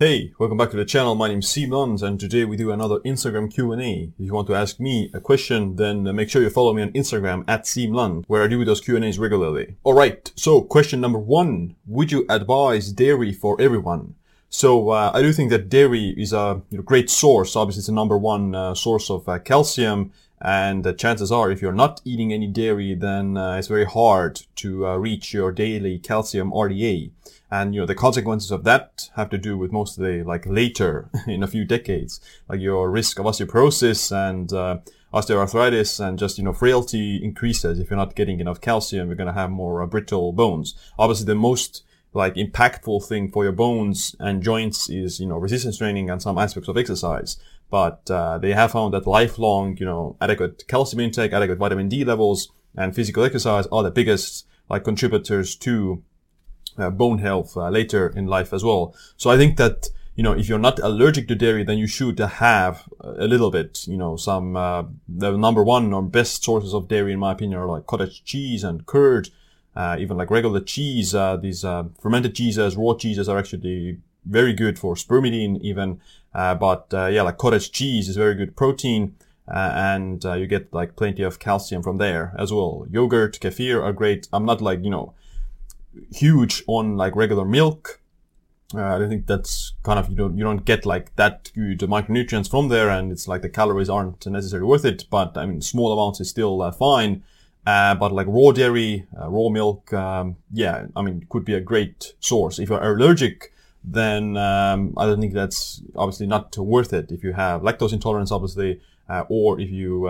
Hey, welcome back to the channel. My name is Siim Land and today we do another Instagram Q&A. If you want to ask me a question, then make sure you follow me on Instagram at Siim Land, where I do those Q&As regularly. Alright, so question number one, would you advise dairy for everyone? So I do think that dairy is a great source. Obviously, it's the number one source of calcium, and the chances are if you're not eating any dairy, then it's very hard to reach your daily calcium RDA. And, the consequences of that have to do with mostly later in a few decades, your risk of osteoporosis and osteoarthritis and just, frailty increases. If you're not getting enough calcium, you're going to have more brittle bones. Obviously, the most impactful thing for your bones and joints is, resistance training and some aspects of exercise. But they have found that lifelong, adequate calcium intake, adequate vitamin D levels and physical exercise are the biggest, contributors to bone health later in life as well. So I think that, if you're not allergic to dairy, then you should have a little bit, some, the number one or best sources of dairy, in my opinion, are cottage cheese and curd, even regular cheese. These fermented cheeses, raw cheeses are actually very good for spermidine even. Cottage cheese is very good protein. And you get plenty of calcium from there as well. Yogurt, kefir are great. I'm not huge on regular milk. I don't think that's kind of, you don't get that good micronutrients from there, and it's the calories aren't necessarily worth it, but I mean small amounts is still fine. But raw dairy, raw milk, could be a great source. If you're allergic, then I don't think that's obviously not worth it. If you have lactose intolerance, obviously, or if you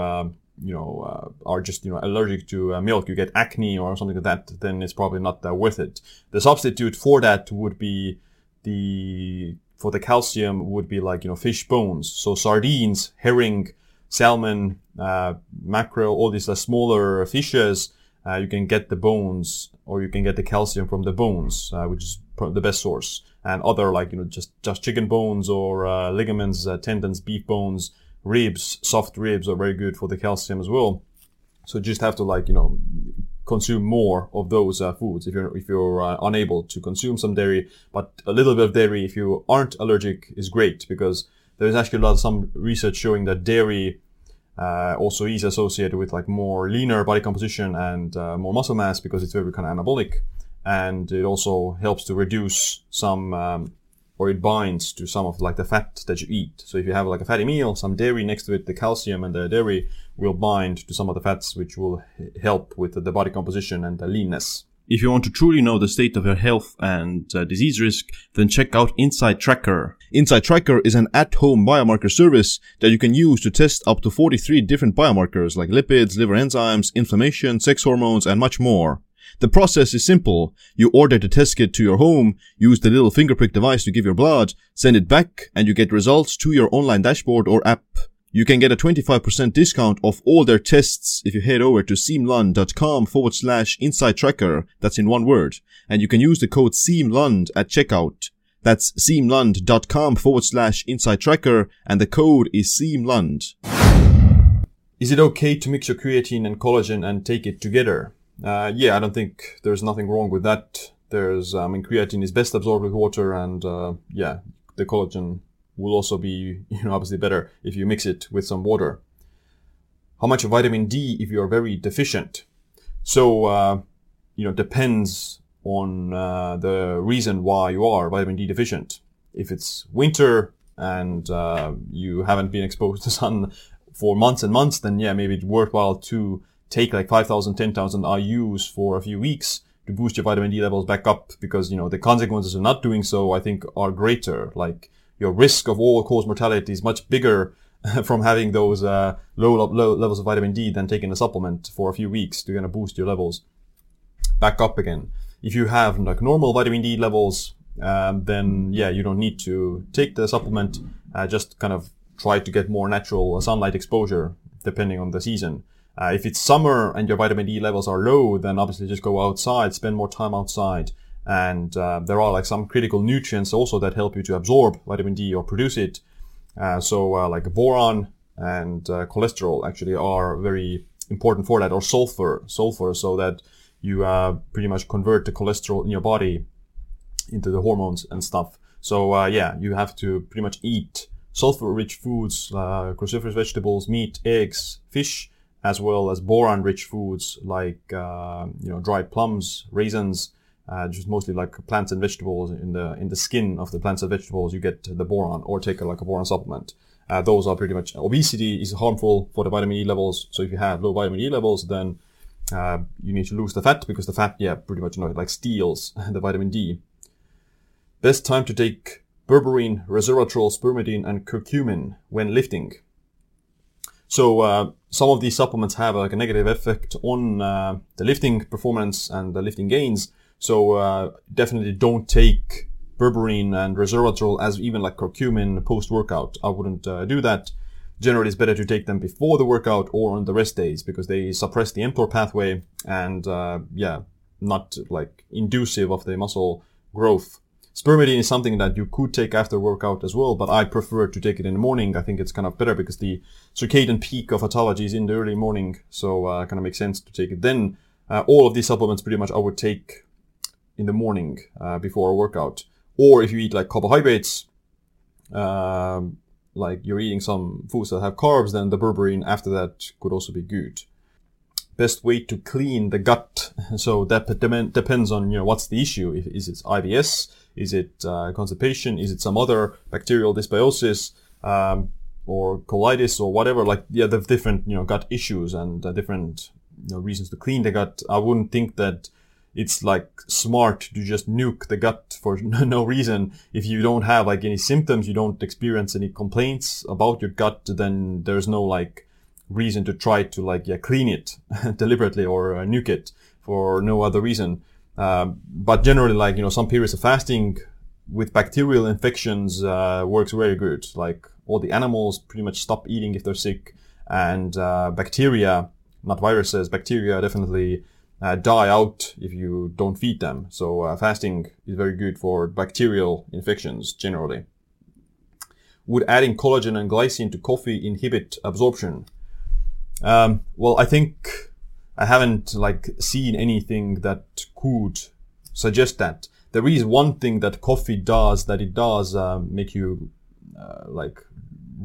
are just, allergic to milk, you get acne or something like that, then it's probably not worth it. The substitute for that would be for the calcium would be fish bones. So sardines, herring, salmon, mackerel, all these smaller fishes, you can get the bones or you can get the calcium from the bones, which is the best source. And other just chicken bones or ligaments, tendons, beef bones, ribs, soft ribs are very good for the calcium as well. So you just have to consume more of those foods if you're unable to consume some dairy. But a little bit of dairy, if you aren't allergic, is great, because there is actually some research showing that dairy also is associated with more leaner body composition and more muscle mass, because it's very kind of anabolic, and it also helps to reduce some or it binds to some of the fat that you eat. So if you have a fatty meal, some dairy next to it, the calcium and the dairy will bind to some of the fats, which will help with the body composition and the leanness. If you want to truly know the state of your health and disease risk, then check out Inside Tracker. Inside Tracker is an at-home biomarker service that you can use to test up to 43 different biomarkers like lipids, liver enzymes, inflammation, sex hormones, and much more. The process is simple. You order the test kit to your home, use the little finger prick device to give your blood, send it back, and you get results to your online dashboard or app. You can get a 25% discount off all their tests if you head over to siimland.com/insidetracker. That's in one word. And you can use the code siimland at checkout. That's siimland.com/insidetracker, and the code is siimland. Is it okay to mix your creatine and collagen and take it together? I don't think there's nothing wrong with that. Creatine is best absorbed with water, and the collagen will also be, obviously better if you mix it with some water. How much of vitamin D if you are very deficient? So, depends on the reason why you are vitamin D deficient. If it's winter and you haven't been exposed to sun for months and months, then maybe it's worthwhile to take 5,000, 10,000 IUs for a few weeks to boost your vitamin D levels back up, because, the consequences of not doing so, I think, are greater. Your risk of all-cause mortality is much bigger from having those low levels of vitamin D than taking a supplement for a few weeks to boost your levels back up again. If you have normal vitamin D levels, then you don't need to take the supplement. Just kind of try to get more natural sunlight exposure depending on the season. If it's summer and your vitamin D levels are low, then obviously just go outside, spend more time outside. And there are some critical nutrients also that help you to absorb vitamin D or produce it. So boron and cholesterol actually are very important for that, or sulfur, so that you pretty much convert the cholesterol in your body into the hormones and stuff. So yeah, you have to pretty much eat sulfur-rich foods, cruciferous vegetables, meat, eggs, fish, as well as boron-rich foods like dry plums, raisins, just mostly like plants and vegetables. In the skin of the plants and vegetables, you get the boron, or take a boron supplement. Those are pretty much, obesity is harmful for the vitamin E levels. So if you have low vitamin E levels, then you need to lose the fat, because the fat, pretty much, steals the vitamin D. Best time to take berberine, resveratrol, spermidine, and curcumin when lifting. So some of these supplements have a negative effect on the lifting performance and the lifting gains. So definitely don't take berberine and resveratrol, as even like curcumin, post-workout. I wouldn't do that. Generally, it's better to take them before the workout or on the rest days, because they suppress the mTOR pathway and, not like inducive of the muscle growth. Spermidine is something that you could take after workout as well, but I prefer to take it in the morning. I think it's kind of better, because the circadian peak of autophagy is in the early morning, so kind of makes sense to take it then. All of these supplements pretty much I would take in the morning before a workout. Or if you eat like carbohydrates, like you're eating some foods that have carbs, then the berberine after that could also be good. Best way to clean the gut. So that depends on, what's the issue. Is it IBS? Is it constipation? Is it some other bacterial dysbiosis or colitis or whatever? There's different, gut issues and different reasons to clean the gut. I wouldn't think that it's smart to just nuke the gut for no reason. If you don't have any symptoms, you don't experience any complaints about your gut, then there's no reason to try to clean it deliberately or nuke it for no other reason. But generally, some periods of fasting with bacterial infections works very good. All the animals pretty much stop eating if they're sick, and bacteria, not viruses, bacteria definitely die out if you don't feed them. So fasting is very good for bacterial infections generally. Would adding collagen and glycine to coffee inhibit absorption? I think I haven't seen anything that could suggest that. There is one thing that coffee does, that it does make you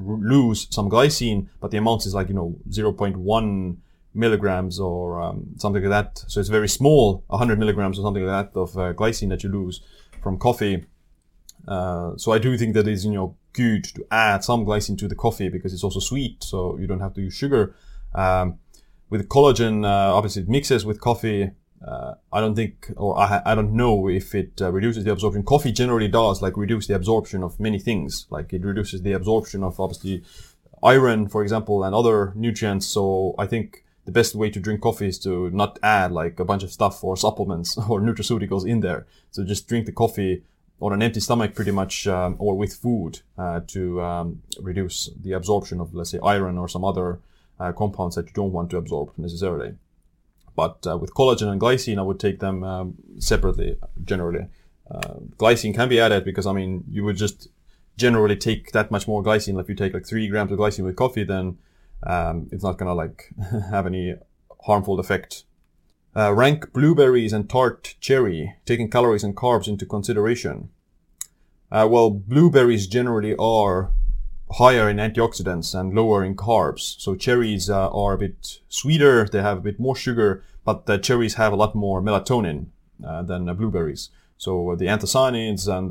lose some glycine, but the amount is 0.1 milligrams or something like that. So it's very small, 100 milligrams or something like that of glycine that you lose from coffee. So I do think that is good to add some glycine to the coffee, because it's also sweet, so you don't have to use sugar. With collagen, obviously it mixes with coffee. I don't know if it reduces the absorption. Coffee generally does reduce the absorption of many things. It reduces the absorption of obviously iron, for example, and other nutrients. So I think the best way to drink coffee is to not add a bunch of stuff or supplements or nutraceuticals in there. So just drink the coffee on an empty stomach pretty much, or with food, to reduce the absorption of, let's say, iron or some other compounds that you don't want to absorb necessarily. But with collagen and glycine, I would take them separately generally. Glycine can be added, because you would just generally take that much more glycine. If you take 3 grams of glycine with coffee, then it's not gonna have any harmful effect. Rank blueberries and tart cherry, taking calories and carbs into consideration. Blueberries generally are higher in antioxidants and lower in carbs. So cherries are a bit sweeter, they have a bit more sugar, but the cherries have a lot more melatonin than blueberries. So the anthocyanins and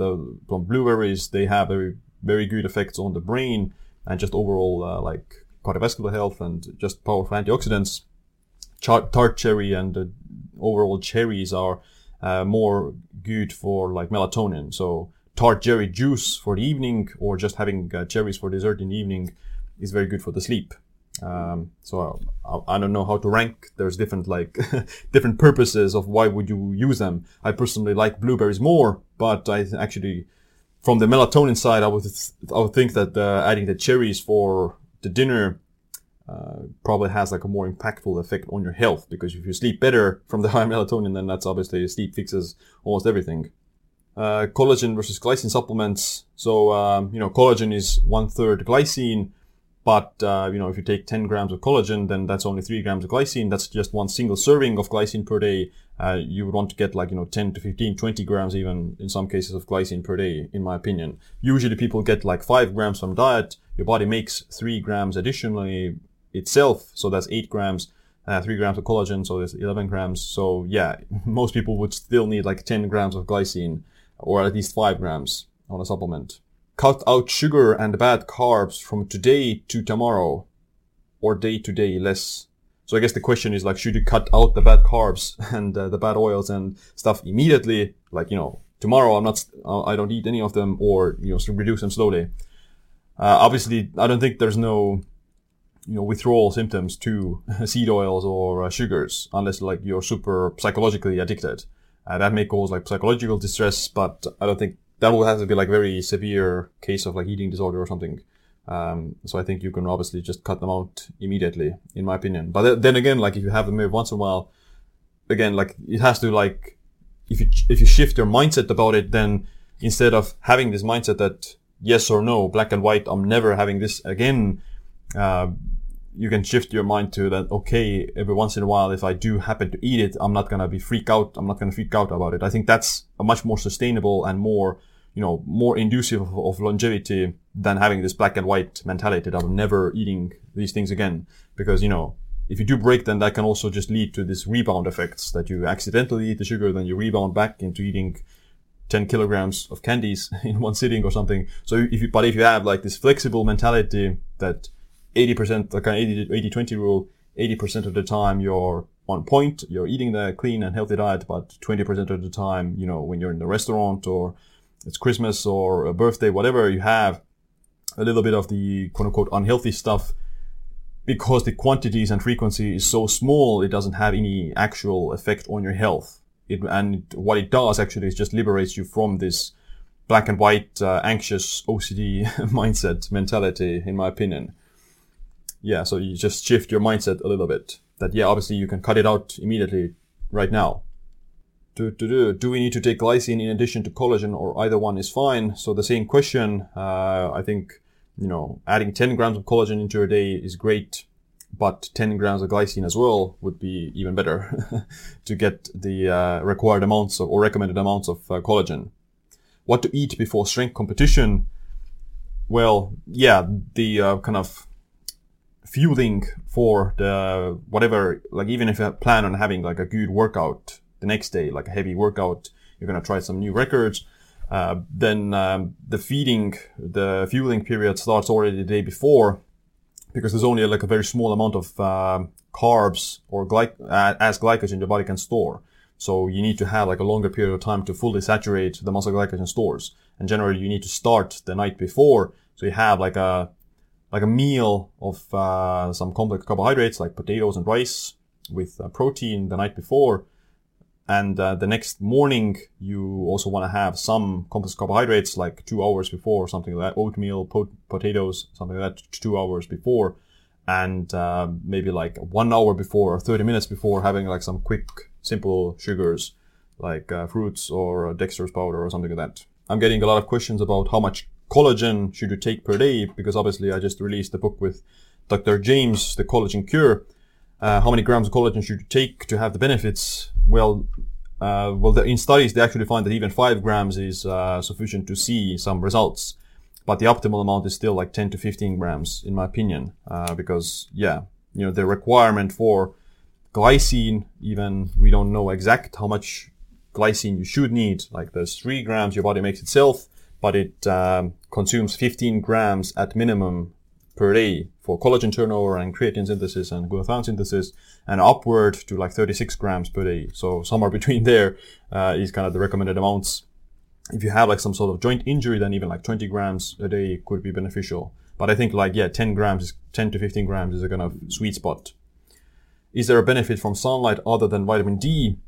from blueberries, they have very, very good effects on the brain and just overall cardiovascular health and just powerful antioxidants. Tart cherry and overall cherries are more good for melatonin. So tart cherry juice for the evening, or just having cherries for dessert in the evening, is very good for the sleep. So I don't know how to rank. There's different different purposes of why would you use them. I personally like blueberries more, but I actually, from the melatonin side, I would think that adding the cherries for the dinner probably has a more impactful effect on your health, because if you sleep better from the high melatonin, then that's obviously, sleep fixes almost everything. Collagen versus glycine supplements. So collagen is 1/3 glycine. But, you know, if you take 10 grams of collagen, then that's only 3 grams of glycine. That's just one single serving of glycine per day. You would want to get like, 10 to 15, 20 grams even in some cases of glycine per day, in my opinion. Usually people get like 5 grams from diet. Your body makes 3 grams additionally itself. So that's 8 grams, 3 grams of collagen. So that's 11 grams. So yeah, most people would still need like 10 grams of glycine or at least 5 grams on a supplement. Cut out sugar and bad carbs from today to tomorrow or day to day less. So I guess the question is like, should you cut out the bad carbs and the bad oils and stuff immediately? Like, tomorrow I don't eat any of them, or, reduce them slowly. Obviously I don't think there's no, withdrawal symptoms to seed oils or sugars unless like you're super psychologically addicted. That may cause like psychological distress, but I don't think that will have to be like very severe case of like eating disorder or something. So I think you can obviously just cut them out immediately, in my opinion. But then again, like if you have them maybe once in a while, again, like it has to like, if you shift your mindset about it, then instead of having this mindset that yes or no, black and white, I'm never having this again, you can shift your mind to that, okay, every once in a while, if I do happen to eat it, I'm not going to freak out about it. I think that's a much more sustainable and more, more inducive of longevity than having this black and white mentality that I'm never eating these things again. Because, if you do break, then that can also just lead to this rebound effects that you accidentally eat the sugar, then you rebound back into eating 10 kilograms of candies in one sitting or something. So if you have like this flexible mentality that 80%, like an 80-20 rule, 80% of the time you're on point, you're eating the clean and healthy diet, but 20% of the time, when you're in the restaurant or it's Christmas or a birthday, whatever, you have a little bit of the quote-unquote unhealthy stuff because the quantities and frequency is so small, it doesn't have any actual effect on your health. And what it does actually is just liberates you from this black and white, anxious OCD mindset mentality, in my opinion. Yeah, so you just shift your mindset a little bit. That, yeah, obviously you can cut it out immediately right now. Do we need to take glycine in addition to collagen, or either one is fine? So the same question, I think, adding 10 grams of collagen into your day is great, but 10 grams of glycine as well would be even better to get the required amounts of, or recommended amounts of collagen. What to eat before strength competition? Well, yeah, the kind of fueling for the whatever, like even if you plan on having like a good workout the next day, like a heavy workout, you're going to try some new records, then the fueling period starts already the day before, because there's only like a very small amount of carbs or glycogen your body can store. So you need to have like a longer period of time to fully saturate the muscle glycogen stores. And generally you need to start the night before, so you have like a meal of some complex carbohydrates like potatoes and rice with protein the night before. And the next morning, you also want to have some complex carbohydrates like 2 hours before, something like that, oatmeal, potatoes, something like that, 2 hours before. And maybe like 1 hour before or 30 minutes before having like some quick, simple sugars like fruits or dextrose powder or something like that. I'm getting a lot of questions about how much collagen should you take per day, because obviously I just released a book with Dr. James, The Collagen Cure. How many grams of collagen should you take to have the benefits? Well, in studies they actually find that even 5 grams is sufficient to see some results, but the optimal amount is still like 10 to 15 grams, in my opinion, because the requirement for glycine, even we don't know exact how much glycine you should need. Like there's 3 grams your body makes itself, but it consumes 15 grams at minimum per day for collagen turnover and creatine synthesis and glutathione synthesis, and upward to like 36 grams per day. So somewhere between there is kind of the recommended amounts. If you have like some sort of joint injury, then even like 20 grams a day could be beneficial. But I think 10 to 15 grams is a kind of sweet spot. Is there a benefit from sunlight other than vitamin D?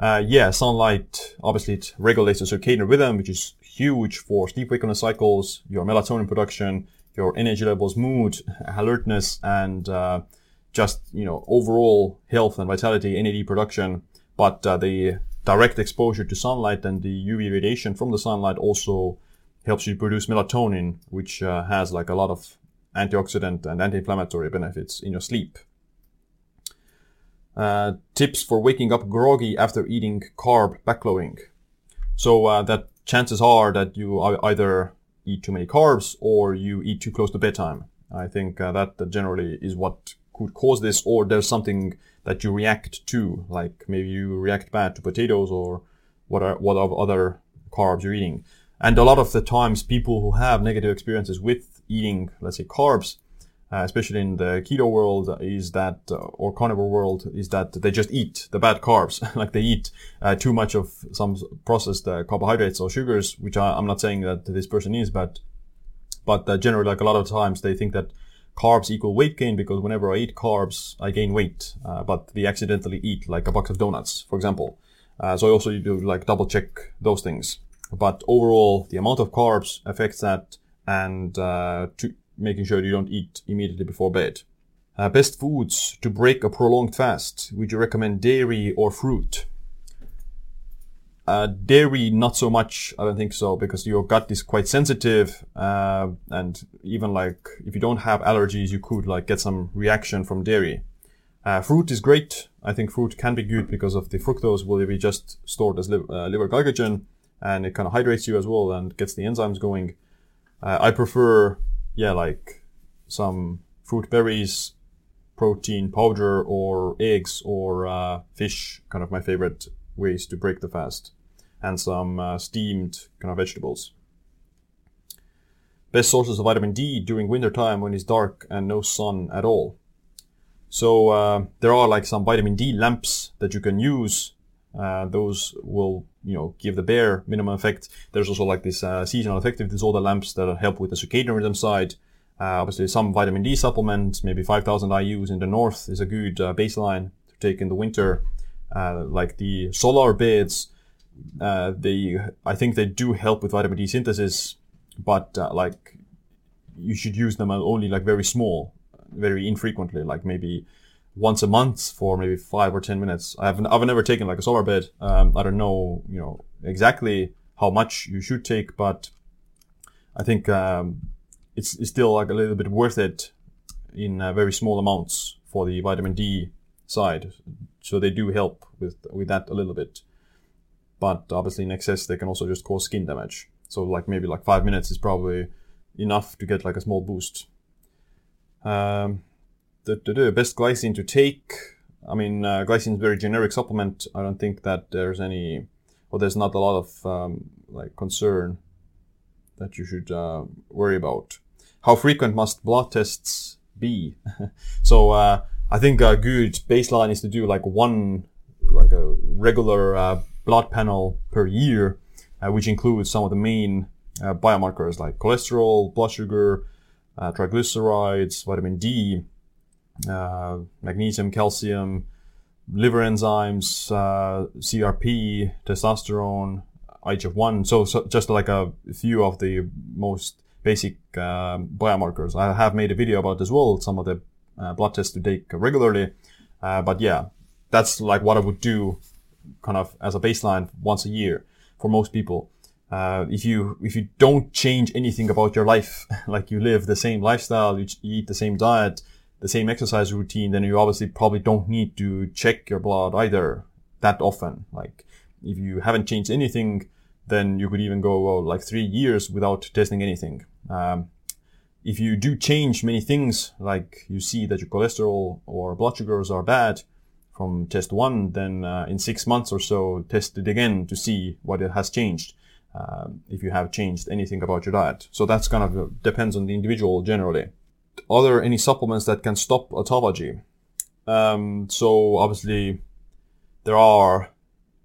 Sunlight, obviously it regulates the circadian rhythm, which is huge for sleep wakefulness cycles, your melatonin production, your energy levels, mood, alertness, and overall health and vitality, NAD production. But the direct exposure to sunlight and the UV radiation from the sunlight also helps you produce melatonin, which has like a lot of antioxidant and anti-inflammatory benefits in your sleep. Tips for waking up groggy after eating carb backloading. So that chances are that you either eat too many carbs or you eat too close to bedtime. I think that generally is what could cause this, or there's something that you react to, like maybe you react bad to potatoes or what are other carbs you're eating. And a lot of the times people who have negative experiences with eating, let's say, carbs, especially in the keto world, is that, or carnivore world, is that they just eat the bad carbs. Like they eat too much of some processed carbohydrates or sugars, which I'm not saying that this person is, but generally, like a lot of times they think that carbs equal weight gain, because whenever I eat carbs, I gain weight, but they accidentally eat like a box of donuts, for example. So I also do like double check those things. But overall, the amount of carbs affects that, and making sure you don't eat immediately before bed. Best foods to break a prolonged fast. Would you recommend dairy or fruit? Dairy, not so much. I don't think so, because your gut is quite sensitive. And even like if you don't have allergies, you could like get some reaction from dairy. Fruit is great. I think fruit can be good because of the fructose will be just stored as liver glycogen, and it kind of hydrates you as well and gets the enzymes going. I prefer, like some fruit berries, protein powder, or eggs, or fish, kind of my favorite ways to break the fast, and some steamed kind of vegetables. Best sources of vitamin D during winter time when it's dark and no sun at all. So there are like some vitamin D lamps that you can use. Those will, give the bare minimum effect. There's also like this seasonal affective disorder lamps that help with the circadian rhythm side. Obviously, some vitamin D supplements, maybe 5,000 IUs in the north is a good baseline to take in the winter. Like the solar beds, I think they do help with vitamin D synthesis, but like you should use them only like very small, very infrequently, like maybe once a month for maybe 5 or 10 minutes. I've never taken like a solar bed. I don't know, exactly how much you should take, but I think it's still like a little bit worth it in very small amounts for the vitamin D side. So they do help with that a little bit, but obviously in excess they can also just cause skin damage. So like maybe like 5 minutes is probably enough to get like a small boost. The best glycine to take. I mean, glycine is a very generic supplement. I don't think that there's not a lot of concern that you should worry about. How frequent must blood tests be? So I think a good baseline is to do like a regular blood panel per year, which includes some of the main biomarkers like cholesterol, blood sugar, triglycerides, vitamin D, magnesium, calcium, liver enzymes, CRP, testosterone, IGF-1. So just like a few of the most basic biomarkers. I have made a video about as well some of the blood tests to take regularly. But yeah, that's like what I would do kind of as a baseline once a year for most people. If you don't change anything about your life, like you live the same lifestyle, you eat the same diet, the same exercise routine, then you obviously probably don't need to check your blood either that often. Like if you haven't changed anything, then you could even go 3 years without testing anything. If you do change many things, like you see that your cholesterol or blood sugars are bad from test one, then in 6 months or so, test it again to see what it has changed, if you have changed anything about your diet. So that's kind of depends on the individual generally. Are there any supplements that can stop autophagy? So obviously there are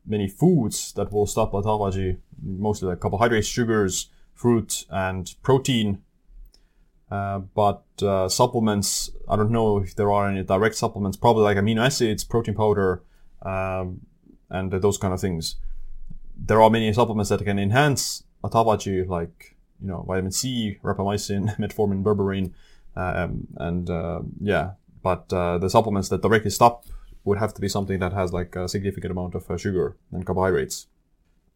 many foods that will stop autophagy, mostly like carbohydrates, sugars, fruit, and protein. But supplements, I don't know if there are any direct supplements, probably like amino acids, protein powder, and those kind of things. There are many supplements that can enhance autophagy, like, vitamin C, rapamycin, metformin, berberine, but the supplements that directly stop would have to be something that has like a significant amount of sugar and carbohydrates.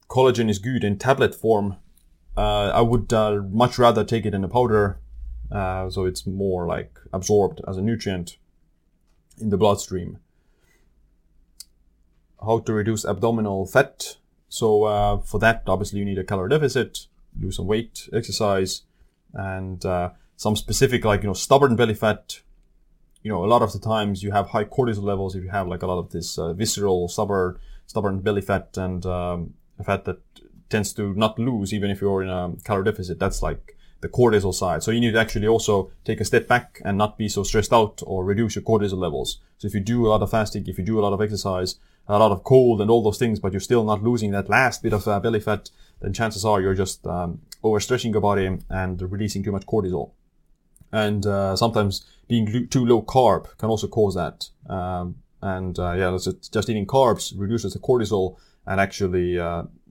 Collagen is good in tablet form. I would much rather take it in a powder. So it's more like absorbed as a nutrient in the bloodstream. How to reduce abdominal fat. So for that, obviously, you need a calorie deficit, lose some weight, exercise, and some specific, like, you know, stubborn belly fat. You know, a lot of the times you have high cortisol levels if you have like a lot of this visceral, stubborn belly fat, and fat that tends to not lose even if you're in a calorie deficit. That's like the cortisol side. So you need to actually also take a step back and not be so stressed out or reduce your cortisol levels. So if you do a lot of fasting, if you do a lot of exercise, a lot of cold and all those things, but you're still not losing that last bit of belly fat, then chances are you're just overstretching your body and releasing too much cortisol. And sometimes being too low carb can also cause that. Just eating carbs reduces the cortisol and actually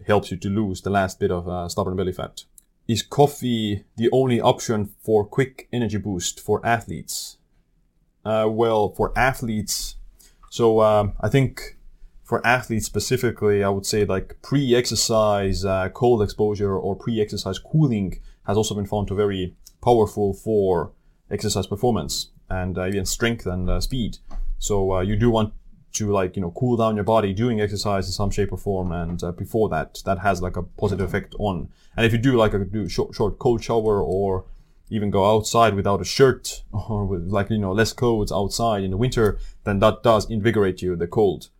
helps you to lose the last bit of stubborn belly fat. Is coffee the only option for quick energy boost for athletes? Well, for athletes, so I think for athletes specifically, I would say like pre-exercise cold exposure or pre-exercise cooling has also been found to very powerful for exercise performance and even strength and speed. So you do want to, like, you know, cool down your body doing exercise in some shape or form, and before that has like a positive effect on. And if you do like a short cold shower or even go outside without a shirt or with, like, you know, less clothes outside in the winter, then that does invigorate you, the cold.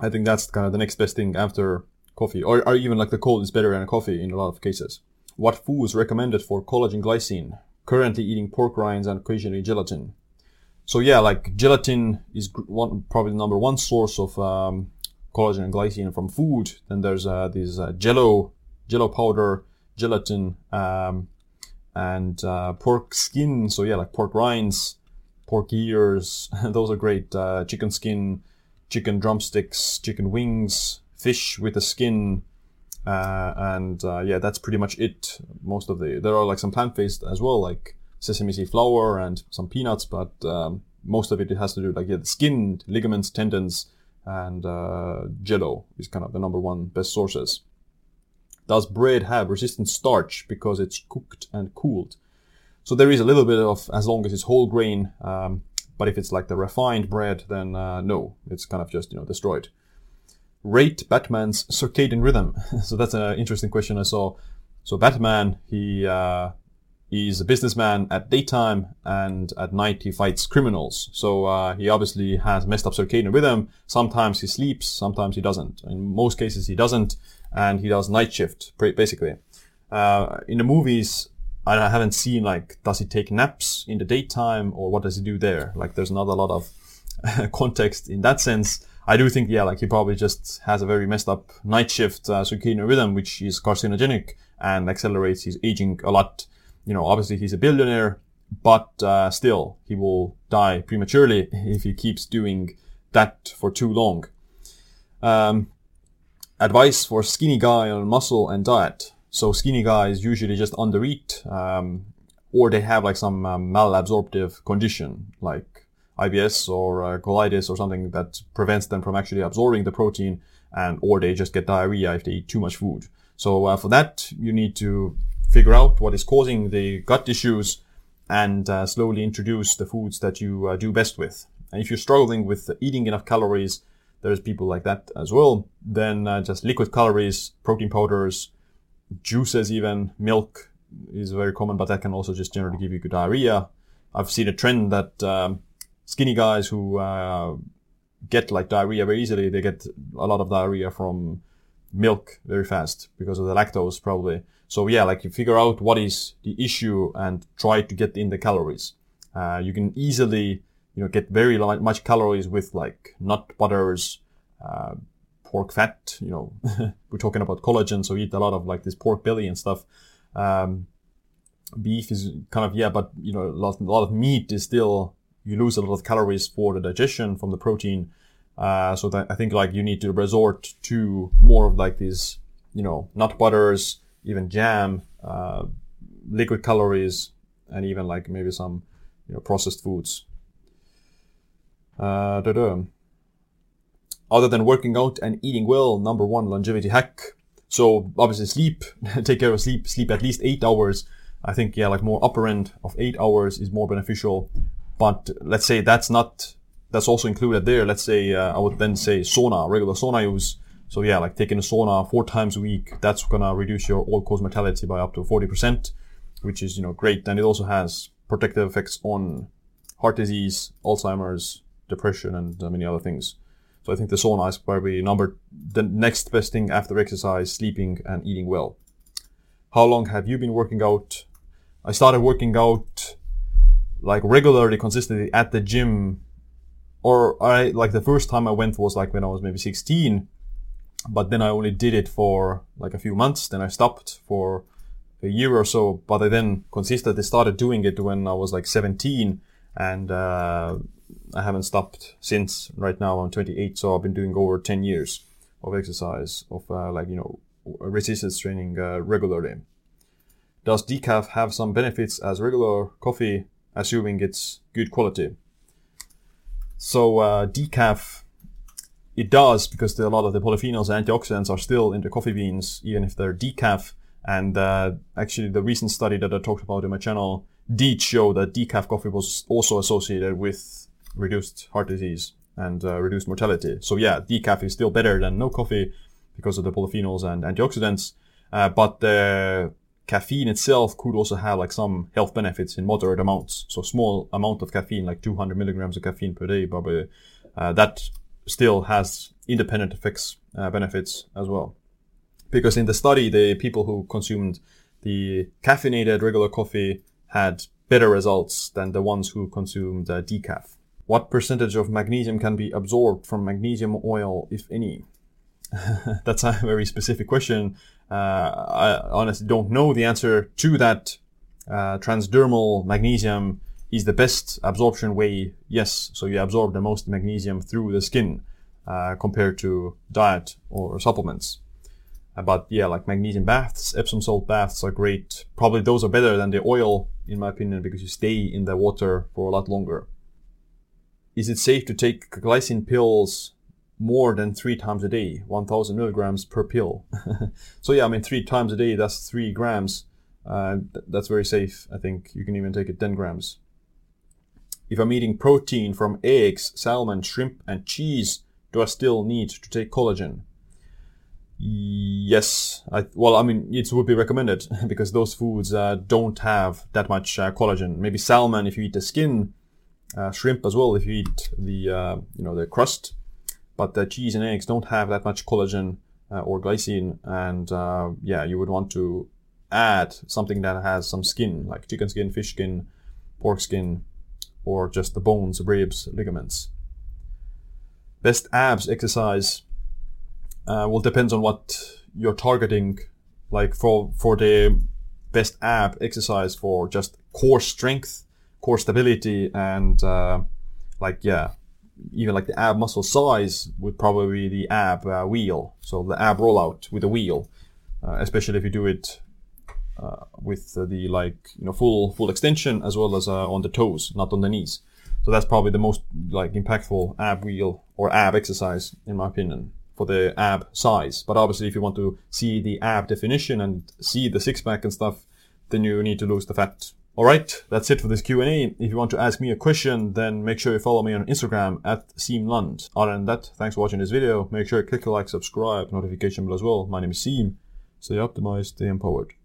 I think that's kind of the next best thing after coffee, or even like the cold is better than coffee in a lot of cases. What foods recommended for collagen glycine? Currently eating pork rinds and occasionally gelatin. So yeah, like gelatin is probably the number one source of collagen and glycine from food. Then there's these jello powder, gelatin, and pork skin. So yeah, like pork rinds, pork ears, those are great. Chicken skin, chicken drumsticks, chicken wings, fish with the skin. That's pretty much it. Most of there are like some plant-based as well, like sesame seed flour and some peanuts, but most of it has to do like the skin, ligaments, tendons, and jello is kind of the number one best sources. Does bread have resistant starch because it's cooked and cooled? So there is a little bit of, as long as it's whole grain, but if it's like the refined bread, then no, it's kind of just, you know, destroyed. Rate Batman's circadian rhythm. So that's an interesting question I saw. So Batman, he is a businessman at daytime, and at night he fights criminals. So he obviously has messed up circadian rhythm. Sometimes he sleeps, sometimes he doesn't. In most cases he doesn't, and he does night shift basically. In the movies, I haven't seen, like, does he take naps in the daytime or what does he do there? Like, there's not a lot of context in that sense. I do think, yeah, like he probably just has a very messed up night shift circadian rhythm, which is carcinogenic and accelerates his aging a lot. You know, obviously he's a billionaire, but still he will die prematurely if he keeps doing that for too long. Advice for skinny guy on muscle and diet. So skinny guys usually just undereat, or they have like some malabsorptive condition, like IBS or colitis or something that prevents them from actually absorbing the protein, and or they just get diarrhea if they eat too much food. So for that, you need to figure out what is causing the gut issues and slowly introduce the foods that you do best with. And if you're struggling with eating enough calories, there's people like that as well, then just liquid calories, protein powders, juices even, milk is very common, but that can also just generally give you good diarrhea. I've seen a trend that skinny guys who get like diarrhea very easily, they get a lot of diarrhea from milk very fast because of the lactose probably. So yeah, like you figure out what is the issue and try to get in the calories. You can easily, you know, get very much calories with like nut butters, pork fat, you know, we're talking about collagen, so eat a lot of like this pork belly and stuff. Beef is kind of, yeah, but you know, a lot of meat is still, you lose a lot of calories for the digestion from the protein. So that I think like you need to resort to more of like these, you know, nut butters, even jam, liquid calories, and even like maybe some, you know, processed foods. Other than working out and eating well, number one longevity hack. So obviously sleep, take care of sleep at least 8 hours. I think, yeah, like more upper end of 8 hours is more beneficial. But let's say that's also included there. Let's say, I would then say sauna, regular sauna use. So yeah, like taking a sauna 4 times a week, that's gonna reduce your all-cause mortality by up to 40%, which is, you know, great. And it also has protective effects on heart disease, Alzheimer's, depression, and many other things. So I think the sauna is probably the next best thing after exercise, sleeping, and eating well. How long have you been working out? I started working out like regularly, consistently at the gym. Or I, like the first time I went was like when I was maybe 16. But then I only did it for like a few months. Then I stopped for a year or so. But I then consistently started doing it when I was like 17. And I haven't stopped since. Right now I'm 28. So I've been doing over 10 years of exercise, of like, you know, resistance training regularly. Does decaf have some benefits as regular coffee, assuming it's good quality? So decaf... It does, because a lot of the polyphenols and antioxidants are still in the coffee beans, even if they're decaf. And actually, the recent study that I talked about in my channel did show that decaf coffee was also associated with reduced heart disease and reduced mortality. So yeah, decaf is still better than no coffee because of the polyphenols and antioxidants. But the caffeine itself could also have like some health benefits in moderate amounts. So small amount of caffeine, like 200 milligrams of caffeine per day, probably that still has independent effects, benefits as well. Because in the study, the people who consumed the caffeinated regular coffee had better results than the ones who consumed decaf. What percentage of magnesium can be absorbed from magnesium oil, if any? That's a very specific question. I honestly don't know the answer to that. Transdermal magnesium is the best absorption way, yes. So you absorb the most magnesium through the skin compared to diet or supplements. But yeah, like magnesium baths, Epsom salt baths are great. Probably those are better than the oil, in my opinion, because you stay in the water for a lot longer. Is it safe to take glycine pills more than 3 times a day, 1,000 milligrams per pill? So yeah, I mean, 3 times a day, that's 3 grams. That's very safe. I think you can even take it 10 grams. If I'm eating protein from eggs, salmon, shrimp, and cheese, do I still need to take collagen? Yes. I mean, it would be recommended because those foods don't have that much collagen. Maybe salmon if you eat the skin, shrimp as well if you eat the the crust. But the cheese and eggs don't have that much collagen or glycine, and you would want to add something that has some skin, like chicken skin, fish skin, pork skin, or just the bones, ribs, ligaments. Best abs exercise depends on what you're targeting. Like for the best ab exercise for just core strength, core stability, and even like the ab muscle size would probably be the ab wheel. So the ab rollout with a wheel, especially if you do it with the full extension as well as on the toes, not on the knees. So that's probably the most like impactful ab wheel or ab exercise, in my opinion, for the ab size. But obviously, if you want to see the ab definition and see the six pack and stuff, then you need to lose the fat. All right, that's it for this Q&A. If you want to ask me a question, then make sure you follow me on Instagram at Siim Land. Other than that, thanks for watching this video. Make sure you click the like, subscribe, notification bell as well. My name is Siim. Stay optimized, stay empowered.